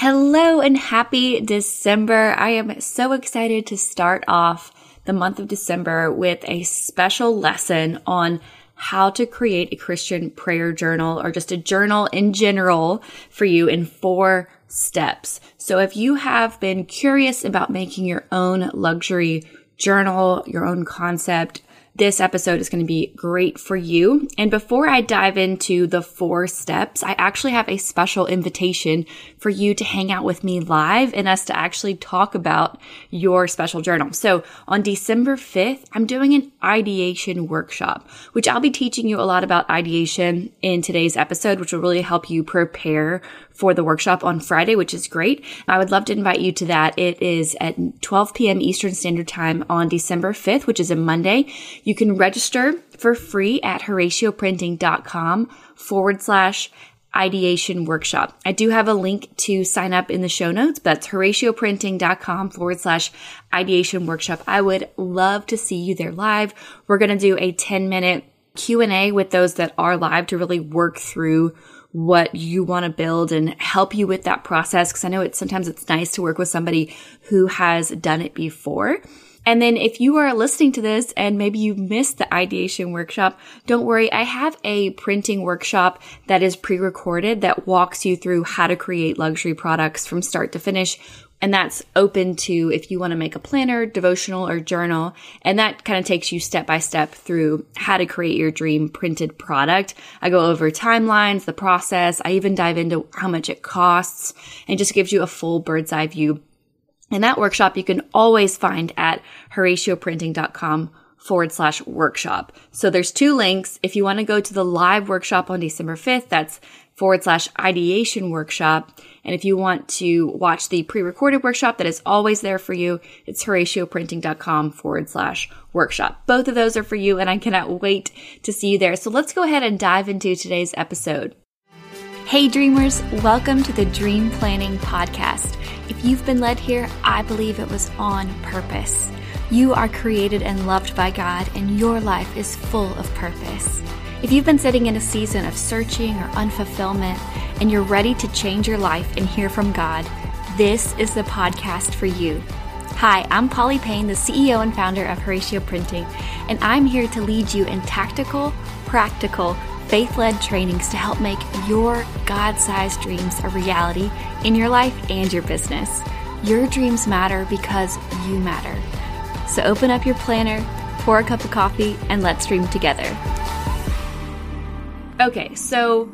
Hello and happy December. I am so excited to start off the month of December with a special lesson on how to create a Christian prayer journal or just a journal in general for you in 4 steps. So if you have been curious about making your own luxury journal, your own concept, this episode is going to be great for you. And before I dive into the 4 steps, I actually have a special invitation for you to hang out with me live and us to actually talk about your special journal. So on December 5th, I'm doing an ideation workshop, which I'll be teaching you a lot about ideation in today's episode, which will really help you prepare for the workshop on Friday, which is great. I would love to invite you to that. It is at 12 p.m. Eastern Standard Time on December 5th, which is a Monday. You can register for free at horatioprinting.com/ideation workshop. I do have a link to sign up in the show notes, but that's horatioprinting.com/ideation workshop. I would love to see you there live. We're going to do a 10-minute Q&A with those that are live to really work through what you want to build and help you with that process. Because I know sometimes it's nice to work with somebody who has done it before. And then if you are listening to this and maybe you missed the ideation workshop, don't worry. I have a printing workshop that is pre-recorded that walks you through how to create luxury products from start to finish. And that's open to if you want to make a planner, devotional, or journal. And that kind of takes you step by step through how to create your dream printed product. I go over timelines, the process. I even dive into how much it costs and just gives you a full bird's eye view. And that workshop you can always find at horatioprinting.com/workshop. So there's 2 links. If you want to go to the live workshop on December 5th, that's /ideation workshop. And if you want to watch the pre-recorded workshop that is always there for you, it's horatioprinting.com/workshop. Both of those are for you, and I cannot wait to see you there. So let's go ahead and dive into today's episode. Hey dreamers, welcome to the Dream Planning Podcast. If you've been led here, I believe it was on purpose. You are created and loved by God, and your life is full of purpose. If you've been sitting in a season of searching or unfulfillment, and you're ready to change your life and hear from God, this is the podcast for you. Hi, I'm Polly Payne, the CEO and founder of Horatio Printing, and I'm here to lead you in tactical, practical, faith-led trainings to help make your God-sized dreams a reality in your life and your business. Your dreams matter because you matter. So open up your planner, pour a cup of coffee, and let's dream together. Okay, so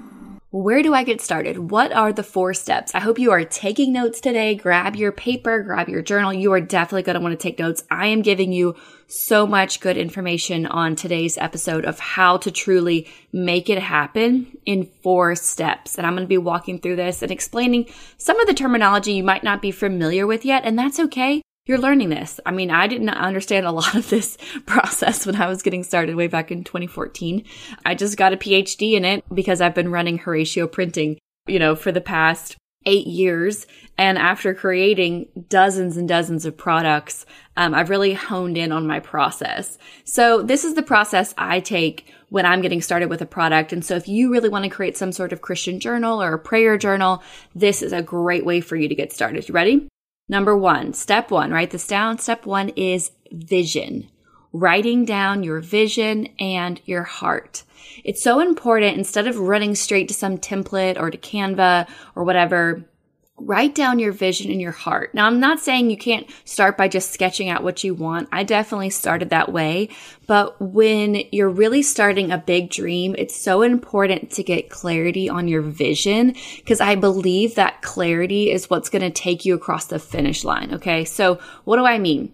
where do I get started? What are the 4 steps? I hope you are taking notes today. Grab your paper, grab your journal. You are definitely going to want to take notes. I am giving you so much good information on today's episode of how to truly make it happen in 4 steps. And I'm going to be walking through this and explaining some of the terminology you might not be familiar with yet, and that's okay. You're learning this. I mean, I didn't understand a lot of this process when I was getting started way back in 2014. I just got a PhD in it because I've been running Horatio Printing, for the past 8 years. And after creating dozens and dozens of products, I've really honed in on my process. So this is the process I take when I'm getting started with a product. And so if you really want to create some sort of Christian journal or a prayer journal, this is a great way for you to get started. You ready? Number 1, step 1, write this down. Step 1 is vision, writing down your vision and your heart. It's so important, instead of running straight to some template or to Canva or whatever, write down your vision and your heart. Now, I'm not saying you can't start by just sketching out what you want. I definitely started that way. But when you're really starting a big dream, it's so important to get clarity on your vision, because I believe that clarity is what's going to take you across the finish line. Okay, so what do I mean?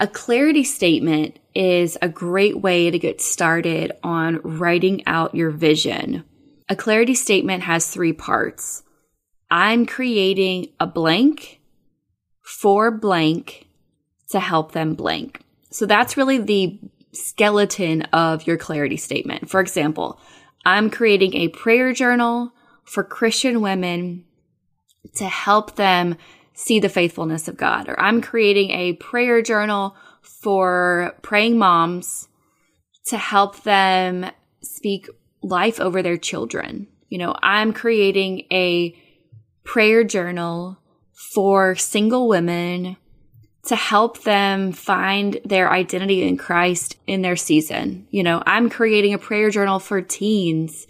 A clarity statement is a great way to get started on writing out your vision. A clarity statement has 3 parts. I'm creating a blank for blank to help them blank. So that's really the skeleton of your clarity statement. For example, I'm creating a prayer journal for Christian women to help them see the faithfulness of God. Or I'm creating a prayer journal for praying moms to help them speak life over their children. I'm creating a prayer journal for single women to help them find their identity in Christ in their season. You know, I'm creating a prayer journal for teens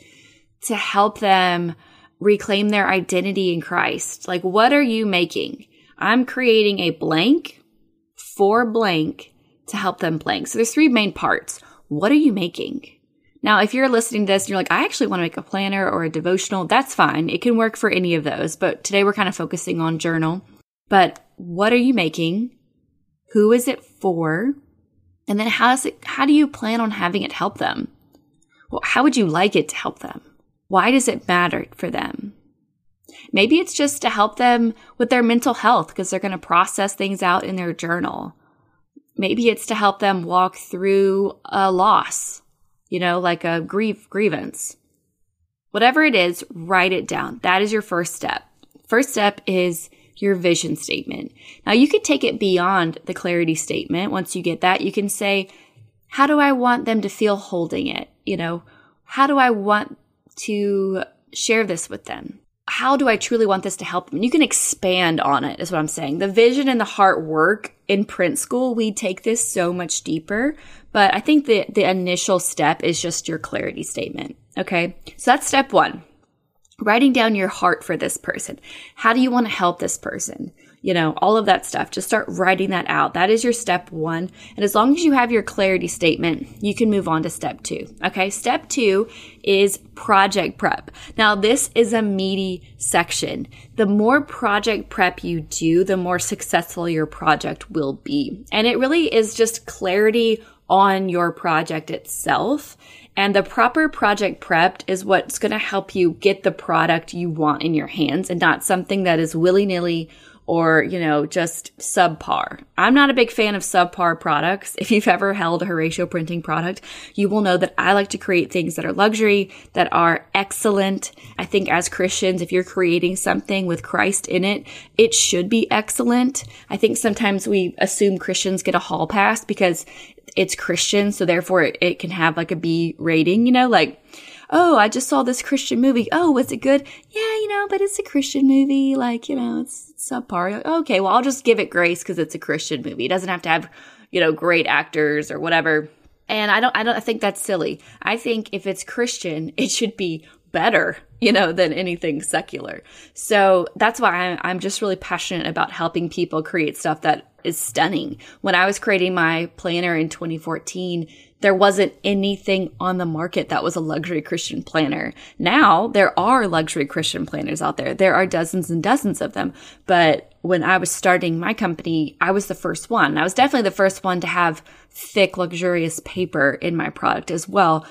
to help them reclaim their identity in Christ. Like, what are you making? I'm creating a blank for blank to help them blank. So there's three main parts. What are you making? Now, if you're listening to this and you're like, I actually want to make a planner or a devotional, that's fine. It can work for any of those. But today we're kind of focusing on journal. But what are you making? Who is it for? And then how do you plan on having it help them? Well, how would you like it to help them? Why does it matter for them? Maybe it's just to help them with their mental health because they're going to process things out in their journal. Maybe it's to help them walk through a loss, you know, like a grievance. Whatever it is, write it down. That is your first step. First step is your vision statement. Now, you could take it beyond the clarity statement. Once you get that, you can say, how do I want them to feel holding it? You know, how do I want to share this with them? How do I truly want this to help them? And you can expand on it, is what I'm saying. The vision and the heart work in print school, we take this so much deeper. But I think the initial step is just your clarity statement. Okay, so that's step one. Writing down your heart for this person. How do you want to help this person? You know, all of that stuff. Just start writing that out. That is your step one. And as long as you have your clarity statement, you can move on to step two. Okay, step two is project prep. Now, this is a meaty section. The more project prep you do, the more successful your project will be. And it really is just clarity on your project itself. And the proper project prepped is what's going to help you get the product you want in your hands and not something that is willy-nilly or, you know, just subpar. I'm not a big fan of subpar products. If you've ever held a Horatio Printing product, you will know that I like to create things that are luxury, that are excellent. I think as Christians, if you're creating something with Christ in it, it should be excellent. I think sometimes we assume Christians get a hall pass because it's Christian, so therefore it can have like a B rating, you know, like, oh, I just saw this Christian movie. Oh, was it good? Yeah, you know, but it's a Christian movie. Like, you know, it's subpar. Like, okay, well, I'll just give it grace because it's a Christian movie. It doesn't have to have, you know, great actors or whatever. And I think that's silly. I think if it's Christian, it should be better, you know, than anything secular. So that's why I'm just really passionate about helping people create stuff that is stunning. When I was creating my planner in 2014, there wasn't anything on the market that was a luxury Christian planner. Now there are luxury Christian planners out there. There are dozens and dozens of them. But when I was starting my company, I was the first one. I was definitely the first one to have thick, luxurious paper in my product as well.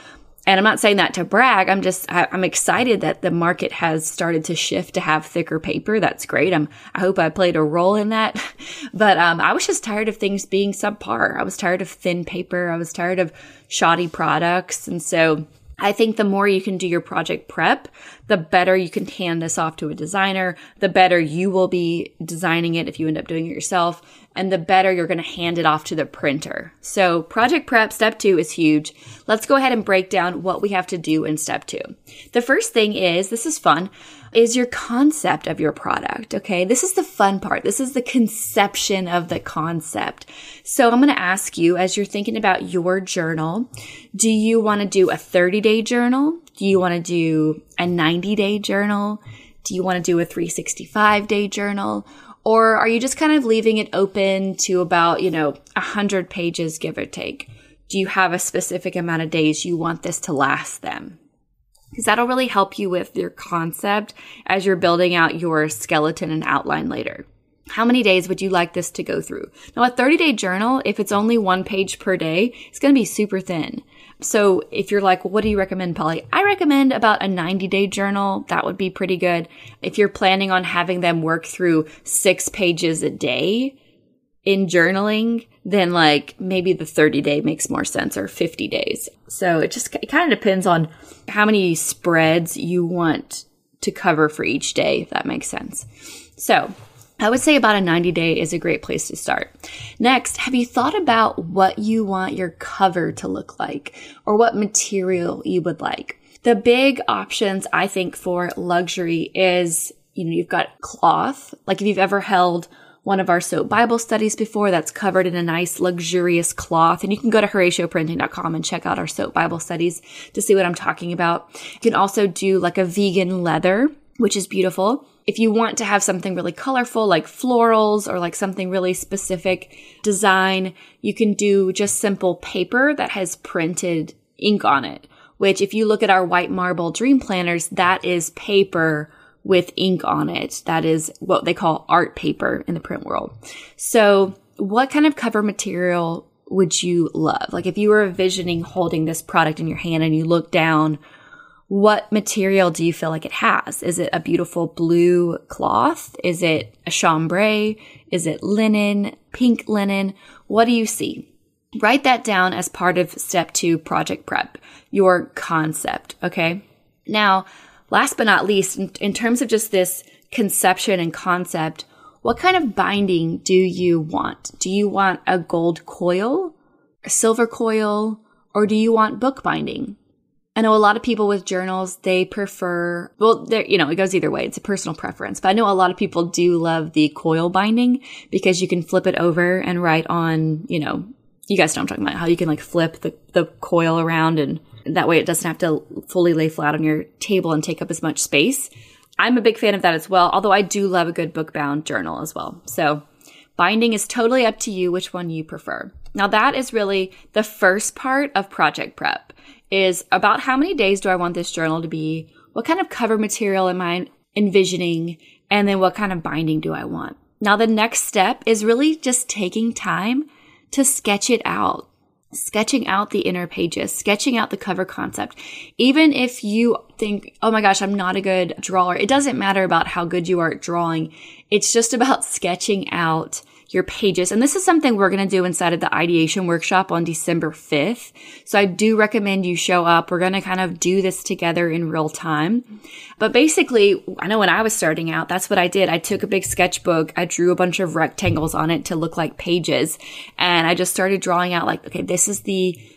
And I'm not saying that to brag. I'm excited that the market has started to shift to have thicker paper. That's great. I hope I played a role in that. But I was just tired of things being subpar. I was tired of thin paper. I was tired of shoddy products. And so I think the more you can do your project prep, the better you can hand this off to a designer, the better you will be designing it if you end up doing it yourself, and the better you're going to hand it off to the printer. So project prep, step two, is huge. Let's go ahead and break down what we have to do in step two. The first thing is, this is fun, is your concept of your product, okay? This is the fun part. This is the conception of the concept. So I'm going to ask you, as you're thinking about your journal, do you want to do a 30-day journal? Do you want to do a 90-day journal? Do you want to do a 365-day journal? Or are you just kind of leaving it open to about, you know, 100 pages, give or take? Do you have a specific amount of days you want this to last them? Because that'll really help you with your concept as you're building out your skeleton and outline later. How many days would you like this to go through? Now, a 30-day journal, if it's only one page per day, it's going to be super thin. So if you're like, well, what do you recommend, Polly? I recommend about a 90-day journal. That would be pretty good. If you're planning on having them work through 6 pages a day in journaling, then like maybe the 30-day makes more sense, or 50 days. So it kind of depends on how many spreads you want to cover for each day, if that makes sense. So I would say about a 90-day is a great place to start. Next, have you thought about what you want your cover to look like, or what material you would like? The big options, I think, for luxury is you know, you've got cloth. Like if you've ever held one of our SOAP Bible studies before, that's covered in a nice luxurious cloth. And you can go to horatioprinting.com and check out our SOAP Bible studies to see what I'm talking about. You can also do like a vegan leather, which is beautiful. If you want to have something really colorful, like florals or like something really specific design, you can do just simple paper that has printed ink on it, which if you look at our white marble dream planners, that is paper with ink on it. That is what they call art paper in the print world. So what kind of cover material would you love? Like if you were envisioning holding this product in your hand and you look down, what material do you feel like it has? Is it a beautiful blue cloth? Is it a chambray? Is it linen, pink linen? What do you see? Write that down as part of step 2 project prep, your concept, okay? Now, last but not least, in terms of just this conception and concept, what kind of binding do you want? Do you want a gold coil, a silver coil, or do you want book binding? I know a lot of people with journals, they prefer, well, you know, it goes either way. It's a personal preference. But I know a lot of people do love the coil binding because you can flip it over and write on, you know, you guys know what I'm talking about, how you can like flip the coil around and that way it doesn't have to fully lay flat on your table and take up as much space. I'm a big fan of that as well, although I do love a good book-bound journal as well. So binding is totally up to you which one you prefer. Now that is really the first part of project prep. Is about how many days do I want this journal to be? What kind of cover material am I envisioning? And then what kind of binding do I want? Now, the next step is really just taking time to sketch it out, sketching out the inner pages, sketching out the cover concept. Even if you think, oh my gosh, I'm not a good drawer, it doesn't matter about how good you are at drawing. It's just about sketching out your pages. And this is something we're going to do inside of the ideation workshop on December 5th. So I do recommend you show up. We're going to kind of do this together in real time. But basically, I know when I was starting out, that's what I did. I took a big sketchbook. I drew a bunch of rectangles on it to look like pages. And I just started drawing out like, okay, this is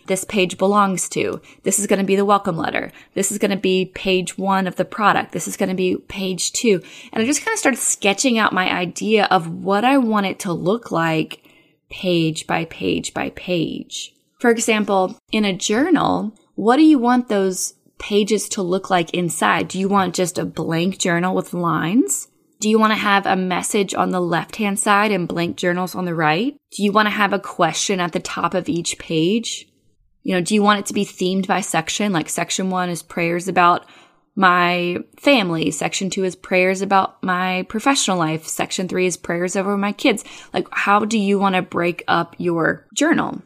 this page belongs to. This is going to be the welcome letter. This is going to be page 1 of the product. This is going to be page 2. And I just kind of started sketching out my idea of what I want it to look like page by page by page. For example, in a journal, what do you want those pages to look like inside? Do you want just a blank journal with lines? Do you want to have a message on the left-hand side and blank journals on the right? Do you want to have a question at the top of each page? You know, do you want it to be themed by section? Like section 1 is prayers about my family. Section 2 is prayers about my professional life. Section 3 is prayers over my kids. Like, how do you want to break up your journal?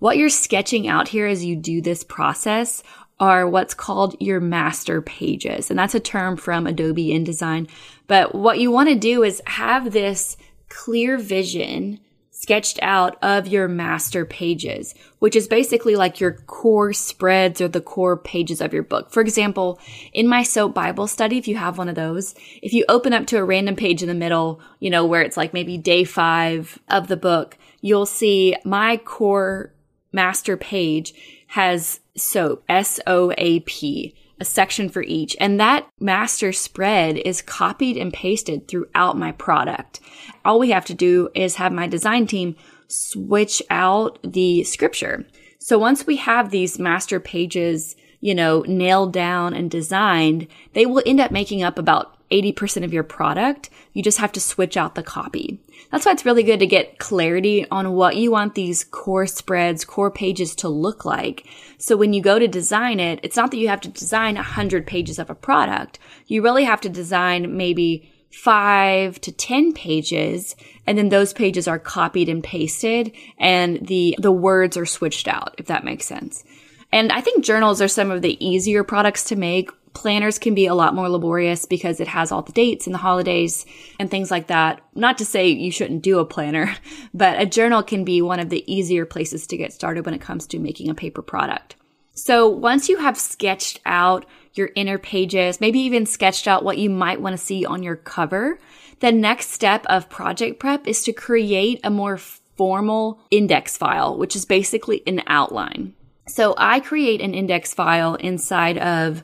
What you're sketching out here as you do this process are what's called your master pages. And that's a term from Adobe InDesign. But what you want to do is have this clear vision sketched out of your master pages, which is basically like your core spreads or the core pages of your book. For example, in my SOAP Bible study, if you have one of those, if you open up to a random page in the middle, you know, where it's like maybe day 5 of the book, you'll see my core master page has SOAP, S-O-A-P, a section for each. And that master spread is copied and pasted throughout my product. All we have to do is have my design team switch out the scripture. So once we have these master pages, you know, nailed down and designed, they will end up making up about 80% of your product. You just have to switch out the copy. That's why it's really good to get clarity on what you want these core spreads, core pages to look like. So when you go to design it, it's not that you have to design 100 pages of a product. You really have to design maybe 5 to 10 pages, and then those pages are copied and pasted, and the words are switched out, if that makes sense. And I think journals are some of the easier products to make. Planners can be a lot more laborious because it has all the dates and the holidays and things like that. Not to say you shouldn't do a planner, but a journal can be one of the easier places to get started when it comes to making a paper product. So once you have sketched out your inner pages, maybe even sketched out what you might want to see on your cover, the next step of project prep is to create a more formal index file, which is basically an outline. So I create an index file inside of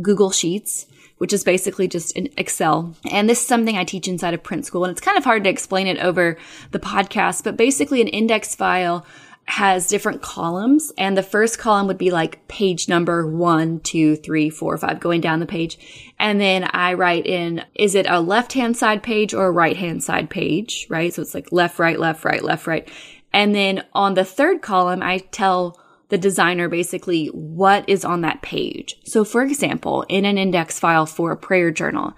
Google Sheets, which is basically just in Excel. And this is something I teach inside of print school, and it's kind of hard to explain it over the podcast, but basically an index file has different columns, and the first column would be like page number 1, 2, 3, 4, 5, going down the page. And then I write in, is it a left-hand side page or a right-hand side page, right? So it's like left, right, left, right, left, right. And then on the third column, I tell the designer basically what is on that page. So for example, in an index file for a prayer journal,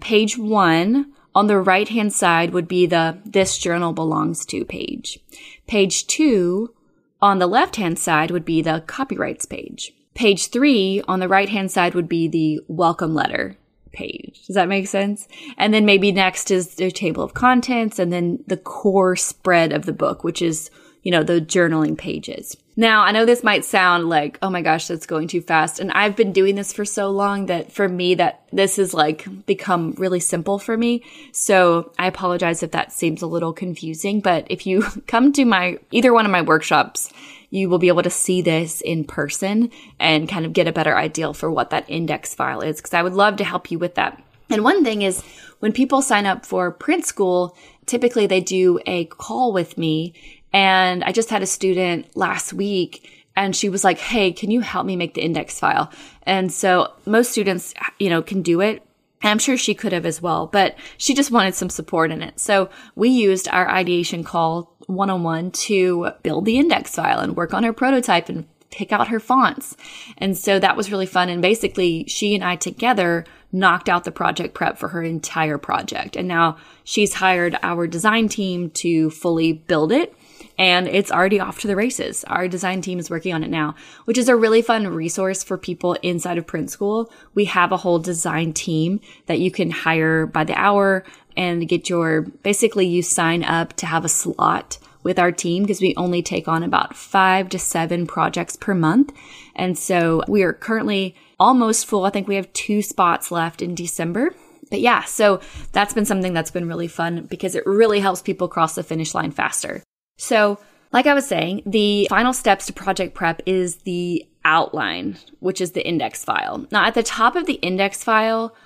page 1 on the right-hand side would be the "This journal belongs to" page. Page 2 on the left-hand side would be the copyrights page. Page 3 on the right-hand side would be the welcome letter page. Does that make sense? And then maybe next is the table of contents, and then the core spread of the book, which is, you know, the journaling pages. Now, I know this might sound like, oh my gosh, that's going too fast. And I've been doing this for so long that for me, that this has like become really simple for me. So I apologize if that seems a little confusing, but if you come to my, either one of my workshops, you will be able to see this in person and kind of get a better idea for what that index file is, because I would love to help you with that. And one thing is, when people sign up for print school, typically they do a call with me. And I just had a student last week, and she was like, hey, can you help me make the index file? And so most students, you know, can do it. And I'm sure she could have as well, but she just wanted some support in it. So we used our ideation call one-on-one to build the index file and work on her prototype and pick out her fonts. And so that was really fun. And basically, she and I together knocked out the project prep for her entire project. And now she's hired our design team to fully build it. And it's already off to the races. Our design team is working on it now, which is a really fun resource for people inside of print school. We have a whole design team that you can hire by the hour and get your, basically you sign up to have a slot with our team, because we only take on about 5 to 7 projects per month. And so we are currently almost full. I think we have 2 spots left in December. But yeah, so that's been something that's been really fun, because it really helps people cross the finish line faster. So, like I was saying, the final steps to project prep is the outline, which is the index file. Now, at the top of the index file,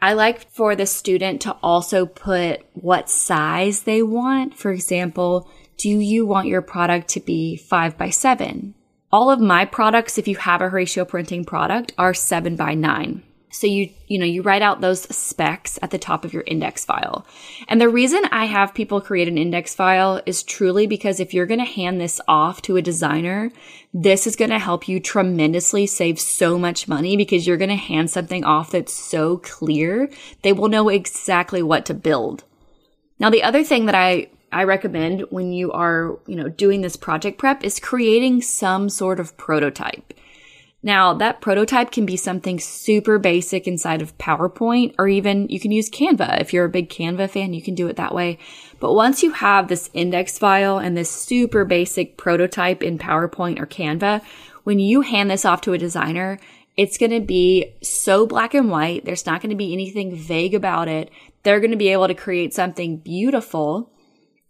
I like for the student to also put what size they want. For example, do you want your product to be 5 by 7? All of my products, if you have a Horatio Printing product, are 7 by 9. So you write out those specs at the top of your index file. And the reason I have people create an index file is truly because if you're going to hand this off to a designer, this is going to help you tremendously save so much money, because you're going to hand something off that's so clear, they will know exactly what to build. Now, the other thing that I recommend when you are, doing this project prep is creating some sort of prototype. Now, that prototype can be something super basic inside of PowerPoint, or even you can use Canva. If you're a big Canva fan, you can do it that way. But once you have this index file and this super basic prototype in PowerPoint or Canva, when you hand this off to a designer, it's going to be so black and white. There's not going to be anything vague about it. They're going to be able to create something beautiful.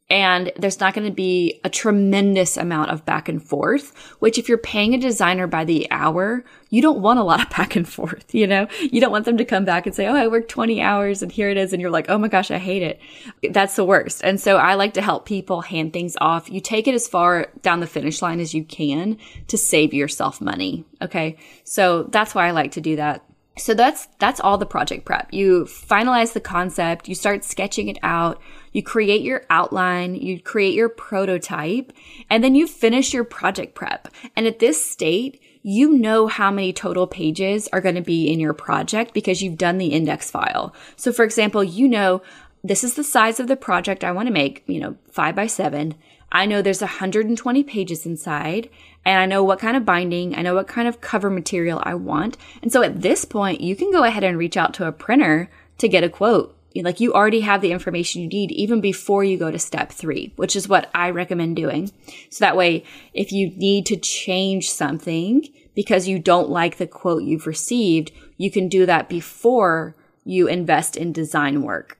And there's not going to be a tremendous amount of back and forth, which if you're paying a designer by the hour, you don't want a lot of back and forth, You don't want them to come back and say, oh, I worked 20 hours and here it is. And you're like, oh my gosh, I hate it. That's the worst. And so I like to help people hand things off. You take it as far down the finish line as you can to save yourself money, okay? So that's why I like to do that. So that's all the project prep. You finalize the concept, you start sketching it out, you create your outline, you create your prototype, and then you finish your project prep. And at this state, you know how many total pages are going to be in your project because you've done the index file. So for example, this is the size of the project I want to make, 5 by 7. I know there's 120 pages inside, and I know what kind of binding, I know what kind of cover material I want. And so at this point, you can go ahead and reach out to a printer to get a quote. Like, you already have the information you need even before you go to step 3, which is what I recommend doing. So that way, if you need to change something because you don't like the quote you've received, you can do that before you invest in design work.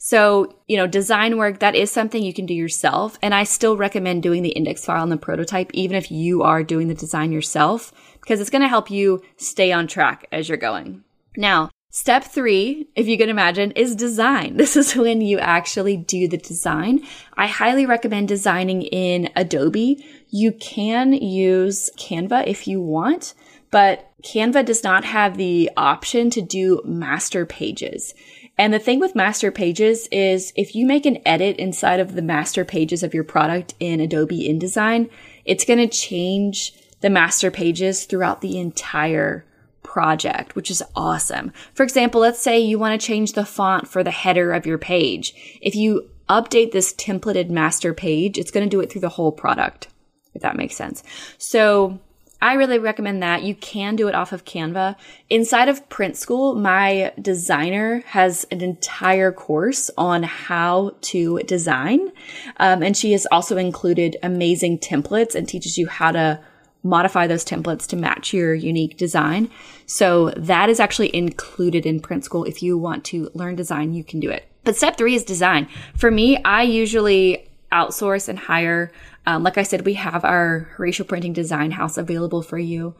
So, design work, that is something you can do yourself. And I still recommend doing the index file and the prototype, even if you are doing the design yourself, because it's going to help you stay on track as you're going. Now, Step 3, if you can imagine, is design. This is when you actually do the design. I highly recommend designing in Adobe. You can use Canva if you want, but Canva does not have the option to do master pages. And the thing with master pages is if you make an edit inside of the master pages of your product in Adobe InDesign, it's going to change the master pages throughout the entire project, which is awesome. For example, let's say you want to change the font for the header of your page. If you update this templated master page, it's going to do it through the whole product, if that makes sense. So I really recommend that. You can do it off of Canva. Inside of Print School, my designer has an entire course on how to design. And she has also included amazing templates and teaches you how to modify those templates to match your unique design. So that is actually included in Print School. If you want to learn design, you can do it. But step 3 is design. For me, I usually outsource and hire. Like I said, we have our Horatio Printing Design House available for you.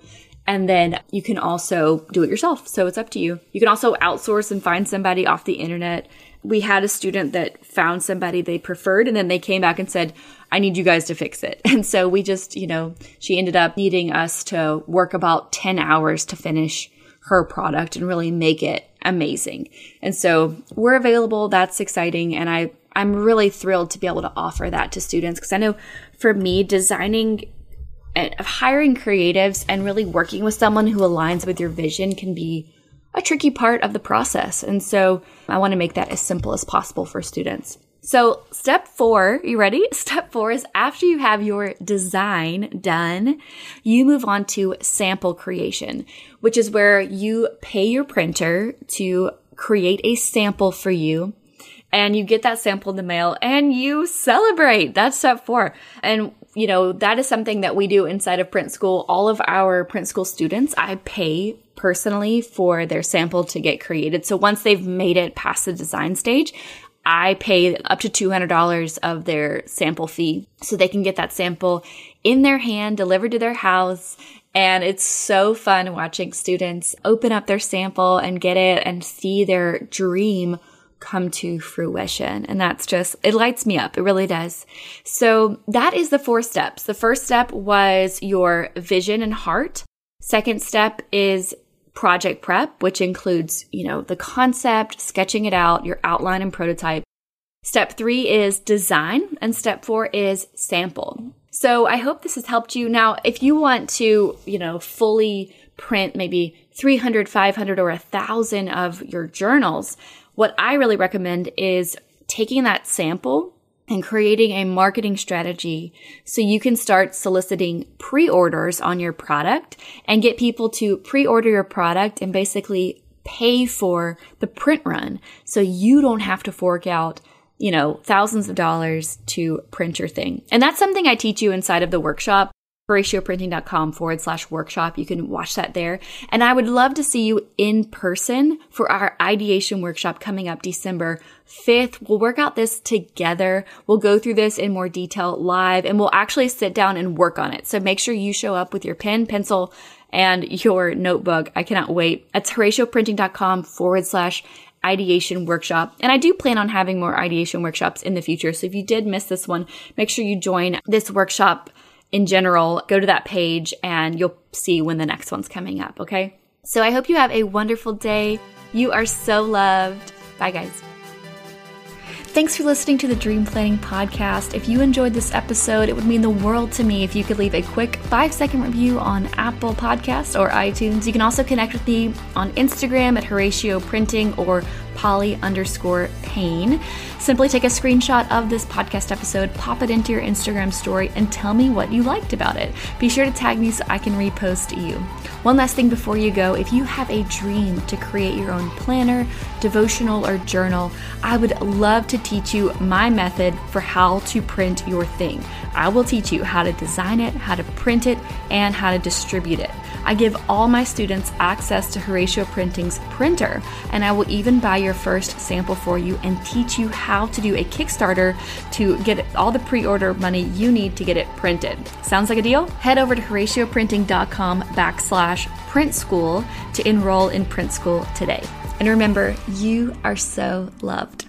And then you can also do it yourself. So it's up to you. You can also outsource and find somebody off the internet. We had a student that found somebody they preferred, and then they came back and said, I need you guys to fix it. And so we just, she ended up needing us to work about 10 hours to finish her product and really make it amazing. And so we're available. That's exciting. And I'm really thrilled to be able to offer that to students, because I know for me, designing and hiring creatives and really working with someone who aligns with your vision can be a tricky part of the process. And so I want to make that as simple as possible for students. So step 4, you ready? Step 4 is after you have your design done, you move on to sample creation, which is where you pay your printer to create a sample for you. And you get that sample in the mail and you celebrate. That's step 4. And, that is something that we do inside of Print School. All of our Print School students, I pay personally for their sample to get created. So once they've made it past the design stage, I pay up to $200 of their sample fee so they can get that sample in their hand, delivered to their house. And it's so fun watching students open up their sample and get it and see their dream come to fruition. And that's just, it lights me up. It really does. So that is the 4 steps. The first step was your vision and heart. Second step is project prep, which includes, the concept, sketching it out, your outline and prototype. Step 3 is design, and step 4 is sample. So I hope this has helped you. Now, if you want to, fully print maybe 300, 500, or 1,000 of your journals, what I really recommend is taking that sample and creating a marketing strategy so you can start soliciting pre-orders on your product and get people to pre-order your product and basically pay for the print run so you don't have to fork out thousands of dollars to print your thing. And that's something I teach you inside of the workshop. HoratioPrinting.com/workshop. You can watch that there. And I would love to see you in person for our ideation workshop coming up December 5th. We'll work out this together. We'll go through this in more detail live, and we'll actually sit down and work on it. So make sure you show up with your pen, pencil, and your notebook. I cannot wait. It's HoratioPrinting.com/ideation workshop. And I do plan on having more ideation workshops in the future. So if you did miss this one, make sure you join this workshop. In general, go to that page and you'll see when the next one's coming up, okay? So I hope you have a wonderful day. You are so loved. Bye, guys. Thanks for listening to the Dream Planning Podcast. If you enjoyed this episode, it would mean the world to me if you could leave a quick 5-second review on Apple Podcasts or iTunes. You can also connect with me on Instagram at Horatio Printing or Polly_Payne. Simply take a screenshot of this podcast episode, pop it into your Instagram story, and tell me what you liked about it. Be sure to tag me so I can repost you. One last thing before you go, if you have a dream to create your own planner, devotional, or journal, I would love to teach you my method for how to print your thing. I will teach you how to design it, how to print it, and how to distribute it. I give all my students access to Horatio Printing's printer, and I will even buy your first sample for you and teach you how to do a Kickstarter to get all the pre-order money you need to get it printed. Sounds like a deal? Head over to HoratioPrinting.com/print-school to enroll in Print School today. And remember, you are so loved.